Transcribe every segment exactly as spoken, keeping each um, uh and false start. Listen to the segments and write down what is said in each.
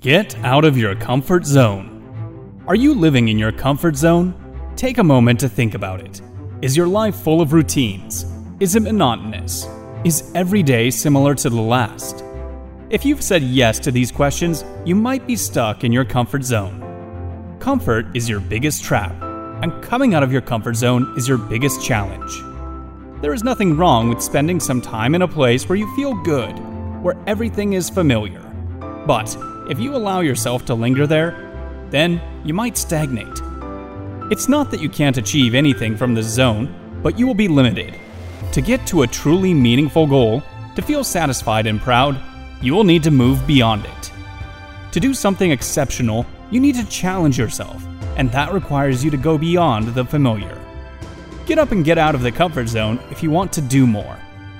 Get out of your comfort zone. Are you living in your comfort zone? Take a moment to think about it. Is your life full of routines? Is it monotonous? Is every day similar to the last? If you've said yes to these questions, you might be stuck in your comfort zone. Comfort is your biggest trap, and coming out of your comfort zone is your biggest challenge. There is nothing wrong with spending some time in a place where you feel good, where everything is familiar. But if you allow yourself to linger there, then you might stagnate. It's not that you can't achieve anything from this zone, but you will be limited. To get to a truly meaningful goal, to feel satisfied and proud, you will need to move beyond it. To do something exceptional, you need to challenge yourself, and that requires you to go beyond the familiar. Get up and get out of the comfort zone if you want to do more,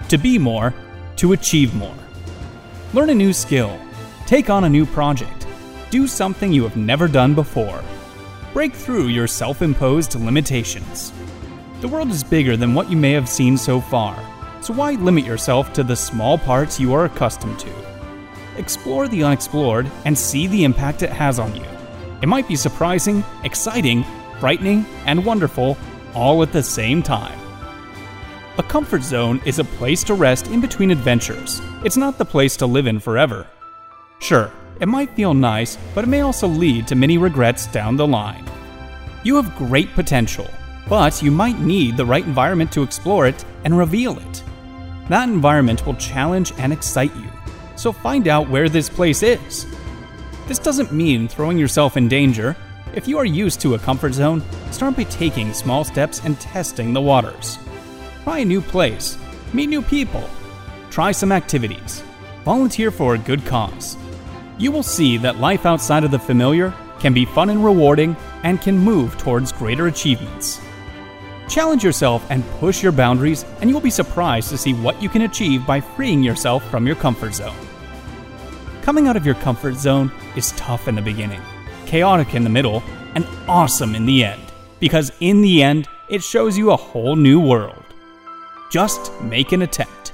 to be more, to achieve more. Learn a new skill. Take on a new project. Do something you have never done before. Break through your self-imposed limitations. The world is bigger than what you may have seen so far, so why limit yourself to the small parts you are accustomed to? Explore the unexplored and see the impact it has on you. It might be surprising, exciting, frightening, and wonderful all at the same time. A comfort zone is a place to rest in between adventures. It's not the place to live in forever. Sure, it might feel nice, but it may also lead to many regrets down the line. You have great potential, but you might need the right environment to explore it and reveal it. That environment will challenge and excite you, so find out where this place is. This doesn't mean throwing yourself in danger. If you are used to a comfort zone, start by taking small steps and testing the waters. Try a new place, meet new people, try some activities, volunteer for a good cause. You will see that life outside of the familiar can be fun and rewarding and can move towards greater achievements. Challenge yourself and push your boundaries, and you will be surprised to see what you can achieve by freeing yourself from your comfort zone. Coming out of your comfort zone is tough in the beginning, chaotic in the middle, and awesome in the end, because in the end, it shows you a whole new world. Just make an attempt.